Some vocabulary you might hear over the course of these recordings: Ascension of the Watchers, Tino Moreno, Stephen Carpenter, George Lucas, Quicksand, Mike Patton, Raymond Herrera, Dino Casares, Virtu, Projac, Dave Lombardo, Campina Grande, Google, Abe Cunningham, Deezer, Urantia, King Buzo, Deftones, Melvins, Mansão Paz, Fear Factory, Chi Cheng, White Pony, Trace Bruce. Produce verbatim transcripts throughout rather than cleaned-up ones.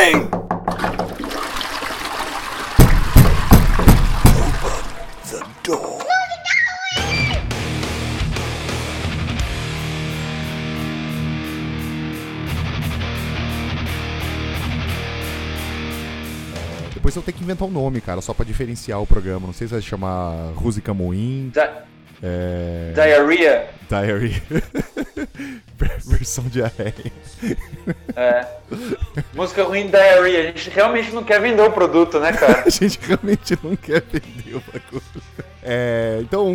coming! Open the door. Depois eu tenho que inventar um nome, cara, só pra diferenciar o programa. Não sei se vai chamar Ruse Camoim. Da... É... Diarrhea. Diarrhea. Versão diarreia. É. Música ruim, Diarrhea. A gente realmente não quer vender o produto, né, cara? A gente realmente não quer vender o bagulho. É, então,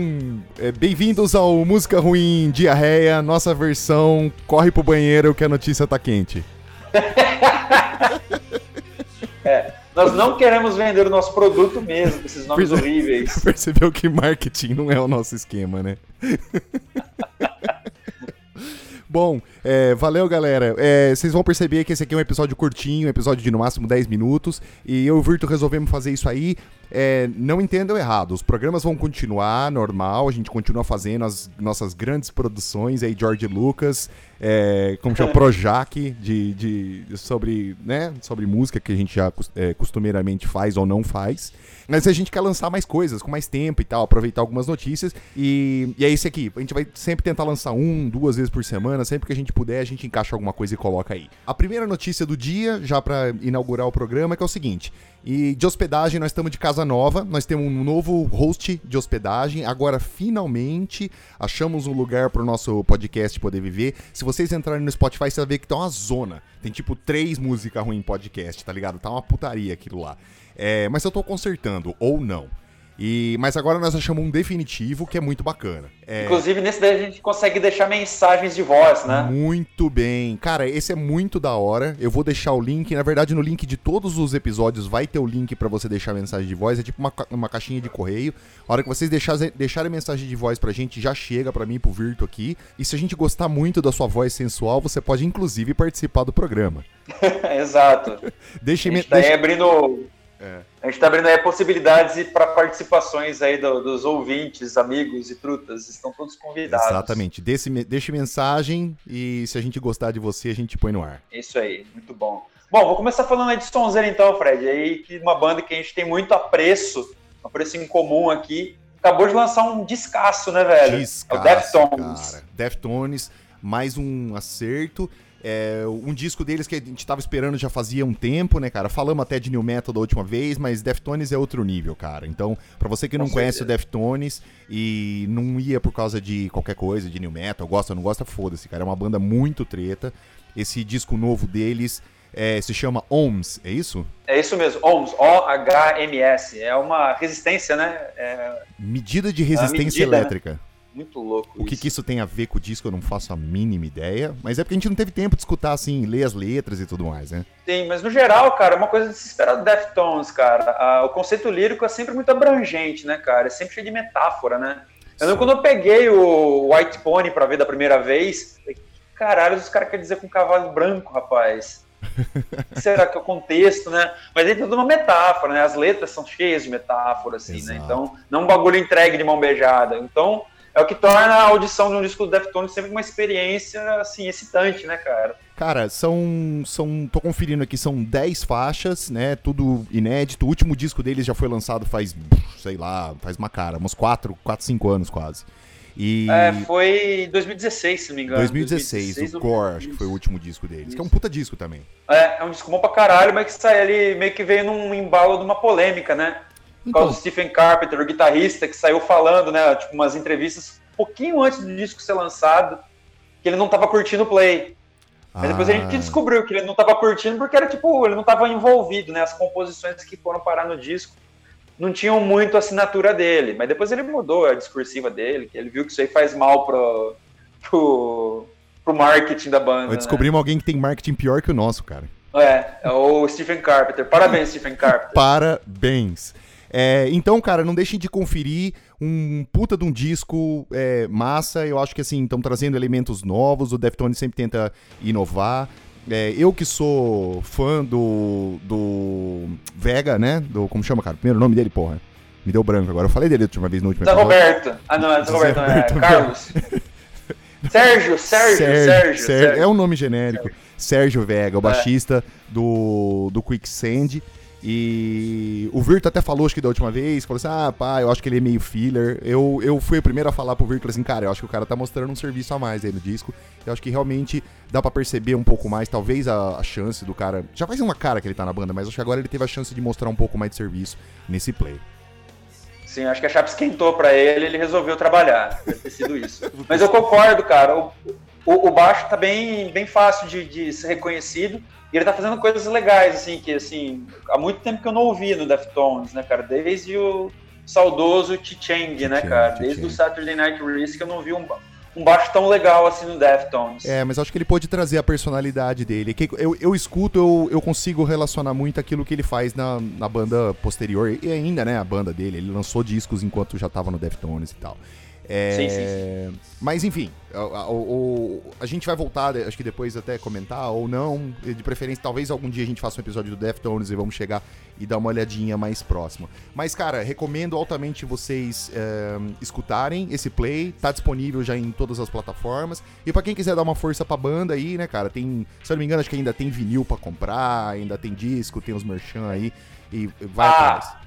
é, bem-vindos ao Música Ruim, Diarreia, nossa versão Corre pro Banheiro que a notícia tá quente. É. Nós não queremos vender o nosso produto mesmo, esses nomes Perce... horríveis. Percebeu que marketing não é o nosso esquema, né? Bom, é, valeu, galera. É, vocês vão perceber que esse aqui é um episódio curtinho, um episódio de no máximo dez minutos. E eu e o Virtu resolvemos fazer isso aí. É, não entendam errado, os programas vão continuar normal, a gente continua fazendo as nossas grandes produções aí, George Lucas, é, como chama, Projac, de, de, sobre, né, sobre música que a gente já é, costumeiramente faz ou não faz. Mas a gente quer lançar mais coisas, com mais tempo e tal, aproveitar algumas notícias. E, e é isso aqui, a gente vai sempre tentar lançar um, duas vezes por semana, sempre que a gente puder, a gente encaixa alguma coisa e coloca aí. A primeira notícia do dia, já pra inaugurar o programa, que é o seguinte... E de hospedagem, nós estamos de casa nova, nós temos um novo host de hospedagem, agora finalmente achamos um lugar para o nosso podcast poder viver. Se vocês entrarem no Spotify, você vai ver que tá uma zona, tem tipo três músicas ruins em podcast, tá ligado? Tá uma putaria aquilo lá, é, mas eu tô consertando, ou não. E, mas agora nós achamos um definitivo que é muito bacana. É... Inclusive, nesse daí a gente consegue deixar mensagens de voz, né? Muito bem. Cara, esse é muito da hora. Eu vou deixar o link. Na verdade, no link de todos os episódios vai ter o link pra você deixar mensagem de voz. É tipo uma, ca... uma caixinha de correio. A hora que vocês deixarem, deixarem mensagem de voz pra gente, já chega pra mim, pro Virtu aqui. E se a gente gostar muito da sua voz sensual, você pode, inclusive, participar do programa. Exato. Deixa, a gente tá deixa... aí abrindo... É. A gente tá abrindo aí possibilidades para participações aí do, dos ouvintes, amigos e trutas, estão todos convidados. Exatamente, Desse, deixe mensagem e se a gente gostar de você, a gente põe no ar. Isso aí, muito bom. Bom, vou começar falando aí de sonzeira então, Fred, aí que uma banda que a gente tem muito apreço, um apreço em comum aqui, acabou de lançar um discaço, né, velho? Discaço, é o Deftones. Cara, Deftones, mais um acerto. É, um disco deles que a gente tava esperando já fazia um tempo, né, cara? Falamos até de New Metal da última vez, mas Deftones é outro nível, cara. Então, pra você que não conhece o Deftones e não ia por causa de qualquer coisa, de New Metal, gosta ou não gosta, foda-se, cara. É uma banda muito treta. Esse disco novo deles é, se chama Ohms, é isso? É isso mesmo, Ohms, O H M S. É uma resistência, né? É... Medida de resistência é medida, elétrica. Né? Muito louco. O que isso. que isso tem a ver com o disco, eu não faço a mínima ideia. Mas é porque a gente não teve tempo de escutar, assim, ler as letras e tudo mais, né? Sim, mas no geral, cara, uma coisa de se esperar do Deftones, cara. Ah, o conceito lírico é sempre muito abrangente, né, cara? É sempre cheio de metáfora, né? Eu lembro quando eu peguei o White Pony pra ver da primeira vez, falei, caralho, os caras querem dizer com um cavalo branco, rapaz. Será que é o contexto, né? Mas é tudo uma metáfora, né? As letras são cheias de metáfora, assim, exato, né? Então, não um bagulho entregue de mão beijada. Então... É o que torna a audição de um disco do Deftones sempre uma experiência, assim, excitante, né, cara? Cara, são, são... Tô conferindo aqui, são dez faixas, né? Tudo inédito. O último disco deles já foi lançado faz, sei lá, faz uma cara, uns quatro, cinco anos quase. E... É, foi em dois mil e dezesseis, se não me engano. dois mil e dezesseis, dois mil e dezesseis o Core, acho que foi o último disco deles, isso, que é um puta disco também. É, é um disco bom pra caralho, mas que sai ali, meio que veio num embalo de uma polêmica, né? Por causa do Stephen Carpenter, o guitarrista, que saiu falando, né, tipo, umas entrevistas um pouquinho antes do disco ser lançado, que ele não tava curtindo o play. Mas ah. depois a gente descobriu que ele não tava curtindo porque era tipo, ele não tava envolvido, né, as composições que foram parar no disco não tinham muito a assinatura dele, mas depois ele mudou a discursiva dele, que ele viu que isso aí faz mal pro, pro, pro marketing da banda. Nós descobrimos, né, alguém que tem marketing pior que o nosso, cara. É, é o Stephen Carpenter. Parabéns, Stephen Carpenter. Parabéns. É, então, cara, não deixem de conferir um puta de um disco é, massa. Eu acho que, assim, estão trazendo elementos novos. O Deftones sempre tenta inovar. É, eu que sou fã do, do Vega, né? Do, como chama, cara? Primeiro nome dele, porra. Me deu branco agora. Eu falei dele a última vez no último episódio. Zé Roberto. Ah, não, é Zé Roberto, não. É Carlos. Sérgio, Sérgio, Sérgio. Sérgio, Sérgio, Sérgio. É um nome genérico. Sérgio. Sérgio Vega, o baixista é. do, do Quicksand. E o Virto até falou, acho que da última vez, falou assim, ah, pá, eu acho que ele é meio filler. Eu, eu fui o primeiro a falar pro Virto assim, cara, eu acho que o cara tá mostrando um serviço a mais aí no disco. Eu acho que realmente dá pra perceber um pouco mais, talvez a, a chance do cara... Já faz uma cara que ele tá na banda, mas acho que agora ele teve a chance de mostrar um pouco mais de serviço nesse play. Sim, acho que a chapa esquentou pra ele, ele resolveu trabalhar, deve ter sido isso. Mas eu concordo, cara, o, o, o baixo tá bem, bem fácil de, de ser reconhecido. E ele tá fazendo coisas legais, assim, que, assim, há muito tempo que eu não ouvi no Deftones, né, cara? Desde o saudoso Chi Cheng, né, cara? Desde o Saturday Night Release que eu não vi um, um baixo tão legal, assim, no Deftones. É, mas acho que ele pode trazer a personalidade dele. Eu, eu escuto, eu, eu consigo relacionar muito aquilo que ele faz na, na banda posterior. E ainda, né, a banda dele. Ele lançou discos enquanto já tava no Deftones e tal. É... Sim, sim, sim. Mas enfim, a, a, a, a gente vai voltar, acho que depois até comentar ou não, de preferência, talvez algum dia a gente faça um episódio do Deftones e vamos chegar e dar uma olhadinha mais próxima. Mas cara, recomendo altamente vocês é, escutarem esse play, tá disponível já em todas as plataformas. E pra quem quiser dar uma força pra banda aí, né cara, tem, se eu não me engano, acho que ainda tem vinil pra comprar, ainda tem disco, tem os merchan aí e vai ah. atrás.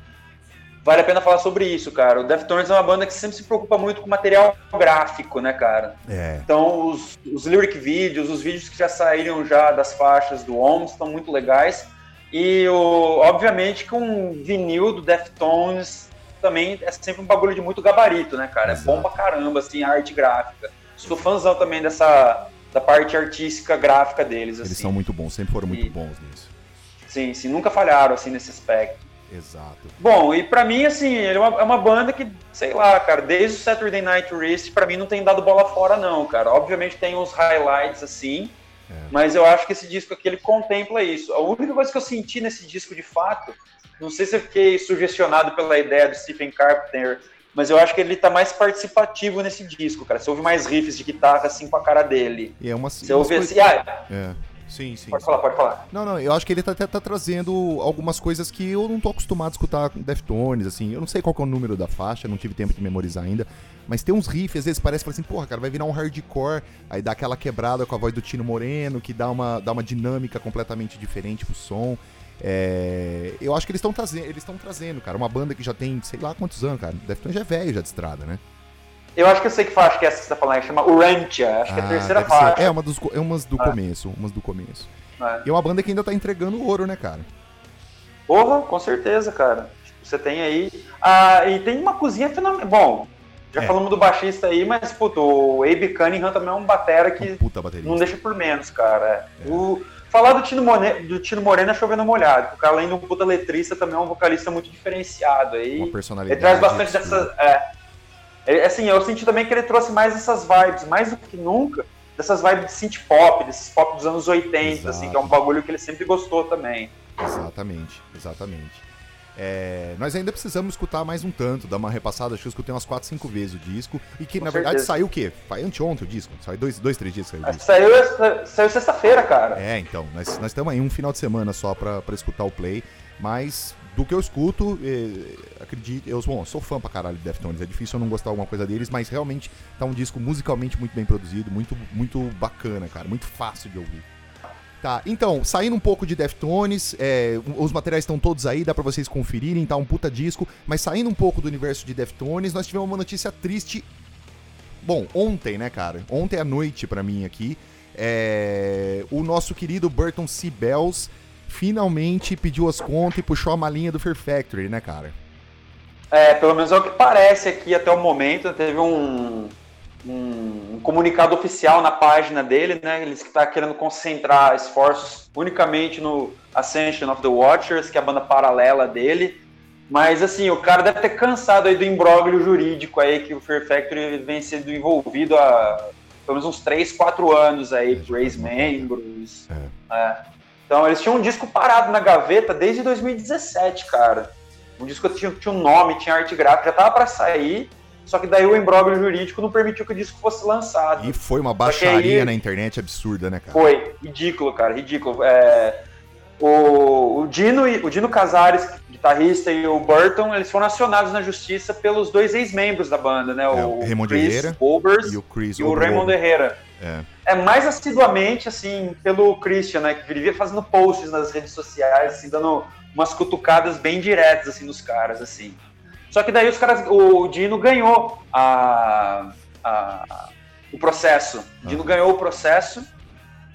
Vale a pena falar sobre isso, cara. O Deftones é uma banda que sempre se preocupa muito com material gráfico, né, cara? É. Então, os, os lyric videos, os vídeos que já saíram já das faixas do Ohms estão muito legais. E, o, obviamente, que um vinil do Deftones também é sempre um bagulho de muito gabarito, né, cara? Exato. É bom pra caramba, assim, a arte gráfica. Sou fãzão também dessa da parte artística gráfica deles, assim. Eles são muito bons, sempre foram muito e, bons nisso. Sim, sim. Nunca falharam, assim, nesse aspecto. Exato. Bom, e pra mim, assim, ele é uma, é uma banda que, sei lá, cara, desde o Saturday Night Release, pra mim não tem dado bola fora não, cara. Obviamente tem uns highlights, assim, é. mas eu acho que esse disco aqui, ele contempla isso. A única coisa que eu senti nesse disco, de fato, não sei se eu fiquei sugestionado pela ideia do Stephen Carpenter, mas eu acho que ele tá mais participativo nesse disco, cara. Você ouve mais riffs de guitarra, assim, com a cara dele. E é uma... Você ouve assim... Coisa... Ah, é... Sim, sim. Pode sim. falar, pode falar. Não, não, eu acho que ele tá, tá, tá trazendo algumas coisas que eu não tô acostumado a escutar com Deftones, assim. Eu não sei qual que é o número da faixa, não tive tempo de memorizar ainda. Mas tem uns riffs, às vezes parece que assim, porra, cara, vai virar um hardcore. Aí dá aquela quebrada com a voz do Tino Moreno, que dá uma, dá uma dinâmica completamente diferente pro som. É... Eu acho que eles estão trazendo, eles estão trazendo, cara, uma banda que já tem, sei lá quantos anos, cara. Deftones já é velho, já de estrada, né? Eu acho que eu sei que faixa que é essa que você tá falando, chama Urantia, acho ah, que é a terceira faixa. É, uma dos, é umas do ah. começo, umas do começo. Ah. E é uma banda que ainda tá entregando ouro, né, cara? Porra, com certeza, cara. Você tem aí... Ah, e tem uma cozinha fenomenal. Bom, já é. falamos do baixista aí, mas, puto, o Abe Cunningham também é um batera que puta não deixa por menos, cara. É. O... Falar do Tino, More... do Tino Moreno é chovendo molhado, porque além de um puta letrista, também é um vocalista muito diferenciado aí. Uma personalidade. Ele traz bastante dessas... É. Assim, eu senti também que ele trouxe mais essas vibes, mais do que nunca, dessas vibes de synth pop, desses pop dos anos oitenta, Exato. assim, que é um bagulho que ele sempre gostou também. Exatamente, exatamente. É, nós ainda precisamos escutar mais um tanto, dar uma repassada, acho que eu escutei umas quatro, cinco vezes o disco, e que, Com na certeza. verdade, saiu o quê? Foi anteontem o disco? Saiu dois, dois três dias saiu o disco. Saiu, saiu sexta-feira, cara. É, então, nós estamos nós aí um final de semana só pra, pra escutar o play, mas... Do que eu escuto, eh, acredito... Eu bom, sou fã pra caralho de Deftones, é difícil eu não gostar de alguma coisa deles, mas realmente tá um disco musicalmente muito bem produzido, muito, muito bacana, cara, muito fácil de ouvir. Tá, então, saindo um pouco de Deftones, eh, os materiais estão todos aí, dá pra vocês conferirem, tá um puta disco, mas saindo um pouco do universo de Deftones, nós tivemos uma notícia triste, bom, ontem, né, cara? Ontem à noite pra mim aqui, eh, o nosso querido Burton C. Bells finalmente pediu as contas e puxou a malinha do Fear Factory, né, cara? É, pelo menos é o que parece aqui até o momento. Teve um, um, um comunicado oficial na página dele, né? Ele está querendo concentrar esforços unicamente no Ascension of the Watchers, que é a banda paralela dele. Mas, assim, o cara deve ter cansado aí do imbróglio jurídico aí que o Fear Factory vem sendo envolvido há pelo menos uns três, quatro anos aí, é, por ex-membros. É. é. Então, eles tinham um disco parado na gaveta desde dois mil e dezessete, cara. Um disco que tinha, tinha um nome, tinha arte gráfica, já tava pra sair, só que daí o imbróglio jurídico não permitiu que o disco fosse lançado. E foi uma baixaria aí, na internet absurda, né, cara? Foi, ridículo, cara, ridículo. É, o, o, Dino, o Dino Casares, guitarrista, e o Burton, eles foram acionados na justiça pelos dois ex-membros da banda, né? O, é, o Raymond Herrera e o Chris e o Raymond Herrera. É. É mais assiduamente, assim, pelo Christian, né? Que vivia fazendo posts nas redes sociais, assim, dando umas cutucadas bem diretas, assim, nos caras, assim. Só que daí os caras... O Dino ganhou a, a, o processo. O Dino ganhou o processo.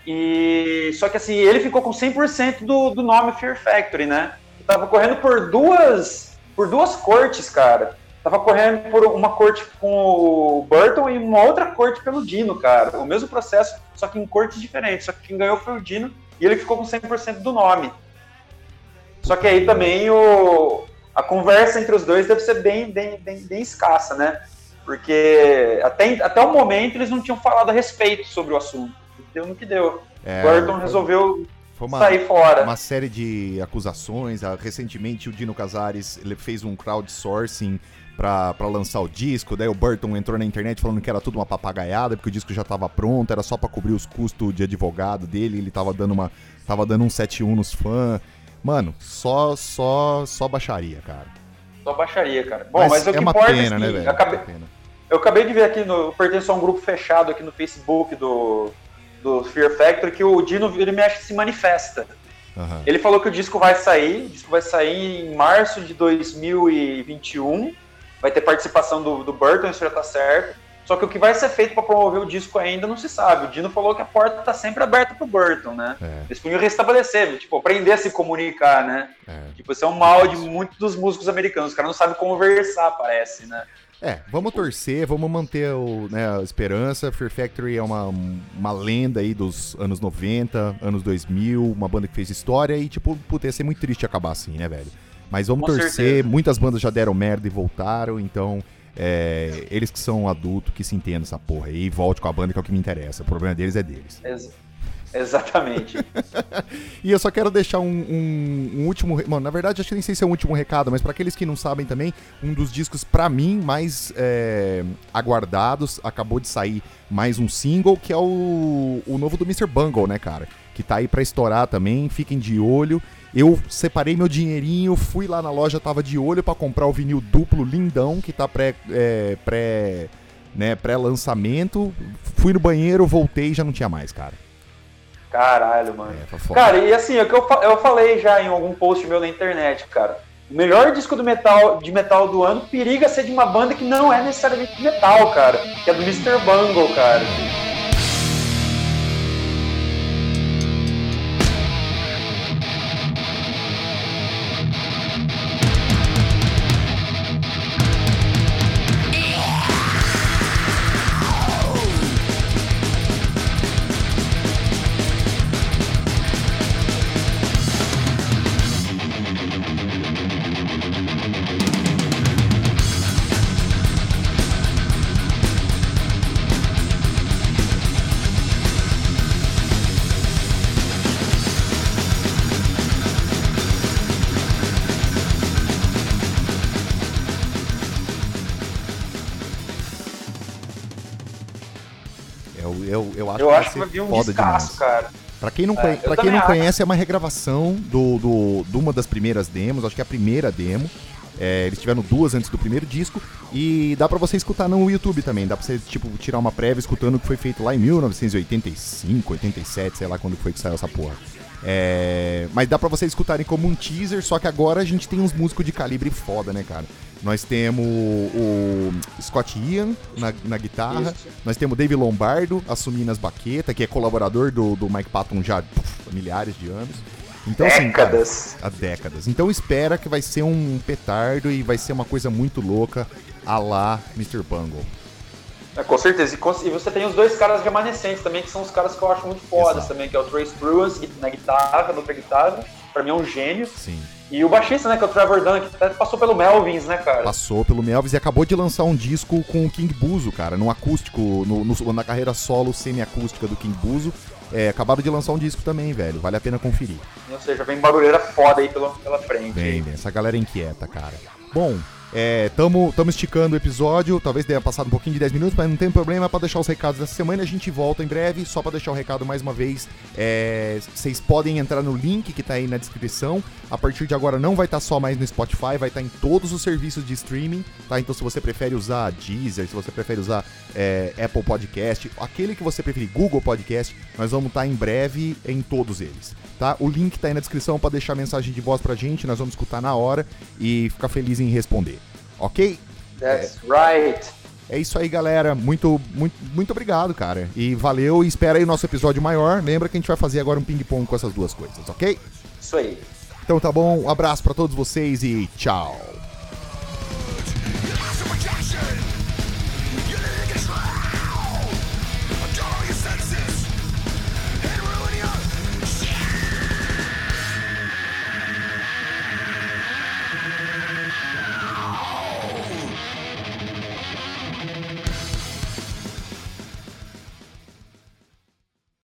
E... Só que, assim, ele ficou com cem por cento do, do nome Fear Factory, né? Eu tava correndo por duas... Por duas cortes, cara. Tava correndo por uma corte com o Burton e uma outra corte pelo Dino, cara. O mesmo processo, só que em cortes diferentes. Só que quem ganhou foi o Dino e ele ficou com cem por cento do nome. Só que aí também o... a conversa entre os dois deve ser bem, bem, bem, bem escassa, né? Porque até, até o momento eles não tinham falado a respeito sobre o assunto. Deu no que deu. É, o Burton resolveu... Foi uma, sair fora. Uma série de acusações. Recentemente, o Dino Casares ele fez um crowdsourcing para lançar o disco. Daí o Burton entrou na internet falando que era tudo uma papagaiada, porque o disco já estava pronto, era só para cobrir os custos de advogado dele. Ele tava dando, uma, tava dando um sete um nos fãs. Mano, só, só, só baixaria, cara. Só baixaria, cara. Bom, mas, mas o é que importa é que, né, velho? Eu acabei, é pena. eu acabei de ver aqui, no, eu pertenço a um grupo fechado aqui no Facebook do... do Fear Factory, que o Dino, ele me acha que se manifesta. Uhum. Ele falou que o disco vai sair, o disco vai sair em março de dois mil e vinte e um, vai ter participação do, do Burton, isso já tá certo, só que o que vai ser feito para promover o disco ainda não se sabe. O Dino falou que a porta tá sempre aberta pro Burton, né? É. Eles podiam restabelecer, tipo, aprender a se comunicar, né? É. Tipo, isso é um mal de muitos dos músicos americanos, os caras não sabem conversar, parece, né? É, vamos torcer, vamos manter o, né, a esperança. Fear Factory é uma, uma lenda aí dos anos noventa, anos dois mil, uma banda que fez história e, tipo, puta, ia ser muito triste acabar assim, né, velho? Mas vamos Com torcer, certeza. Muitas bandas já deram merda e voltaram, então é, eles que são adultos, que se entendam essa porra aí, volte com a banda que é o que me interessa, o problema deles é deles. Ex- exatamente. E eu só quero deixar um, um, um último... Mano, na verdade, acho que nem sei se é o último recado, mas pra aqueles que não sabem também, um dos discos, pra mim, mais é, aguardados, acabou de sair mais um single, que é o, o novo do mister Bungle, né, cara? Que tá aí pra estourar também, fiquem de olho. Eu separei meu dinheirinho, fui lá na loja, tava de olho pra comprar o vinil duplo lindão, que tá pré... É, pré né, pré-lançamento. Fui no banheiro, voltei e já não tinha mais, cara. Caralho, mano. É, cara, e assim, é o que eu, eu falei já em algum post meu na internet, cara. O melhor disco do metal, de metal do ano periga ser de uma banda que não é necessariamente metal, cara. Que é do mister Bungle, cara. Eu acho, eu que, acho que vai vir um foda descasso, demais. Cara. Pra quem não, é, pra quem não conhece, é uma regravação do, do, de uma das primeiras demos, acho que é a primeira demo. É, eles tiveram duas antes do primeiro disco. E dá pra você escutar no YouTube também. Dá pra você, tipo, tirar uma prévia escutando o que foi feito lá em mil novecentos e oitenta e cinco, oitenta e sete, sei lá quando foi que saiu essa porra. É, mas dá pra vocês escutarem como um teaser, só que agora a gente tem uns músicos de calibre foda, né, cara? Nós temos o Scott Ian na, na guitarra, Isso. nós temos o Dave Lombardo assumindo as baquetas, que é colaborador do, do Mike Patton já puf, há milhares de anos. Então, décadas. Assim, cara, há décadas. Então espera que vai ser um petardo e vai ser uma coisa muito louca à lá mister Bungle. É, com certeza. E você tem os dois caras remanescentes também, que são os caras que eu acho muito fodas. Exato. Também, que é o Trace Bruce na guitarra, na outra guitarra. Pra mim é um gênio. Sim. E o baixista, né, que é o Trevor Dunn, que até passou pelo Melvins, né, cara? Passou pelo Melvins e acabou de lançar um disco com o King Buzo, cara, num acústico, no, no, na carreira solo semi-acústica do King Buzo. É, acabaram de lançar um disco também, velho. Vale a pena conferir. Ou seja, vem barulheira foda aí pela, pela frente. Vem, essa galera inquieta, cara. Bom, Estamos é, esticando o episódio, talvez tenha passado um pouquinho de dez minutos, mas não tem problema, para deixar os recados dessa semana. A gente volta em breve, só para deixar o recado mais uma vez, é, vocês podem entrar no link que tá aí na descrição. A partir de agora não vai estar tá só mais no Spotify, vai estar tá em todos os serviços de streaming, tá? Então se você prefere usar Deezer, se você prefere usar é, Apple Podcast, aquele que você preferir, Google Podcast, nós vamos estar tá em breve em todos eles, tá? O link tá aí na descrição para deixar mensagem de voz pra gente, nós vamos escutar na hora e ficar feliz em responder. Ok? That's right. É isso aí, galera. Muito, muito, muito obrigado, cara. E valeu, e espera aí o nosso episódio maior. Lembra que a gente vai fazer agora um ping-pong com essas duas coisas, ok? Isso aí. Então tá bom, um abraço pra todos vocês e tchau.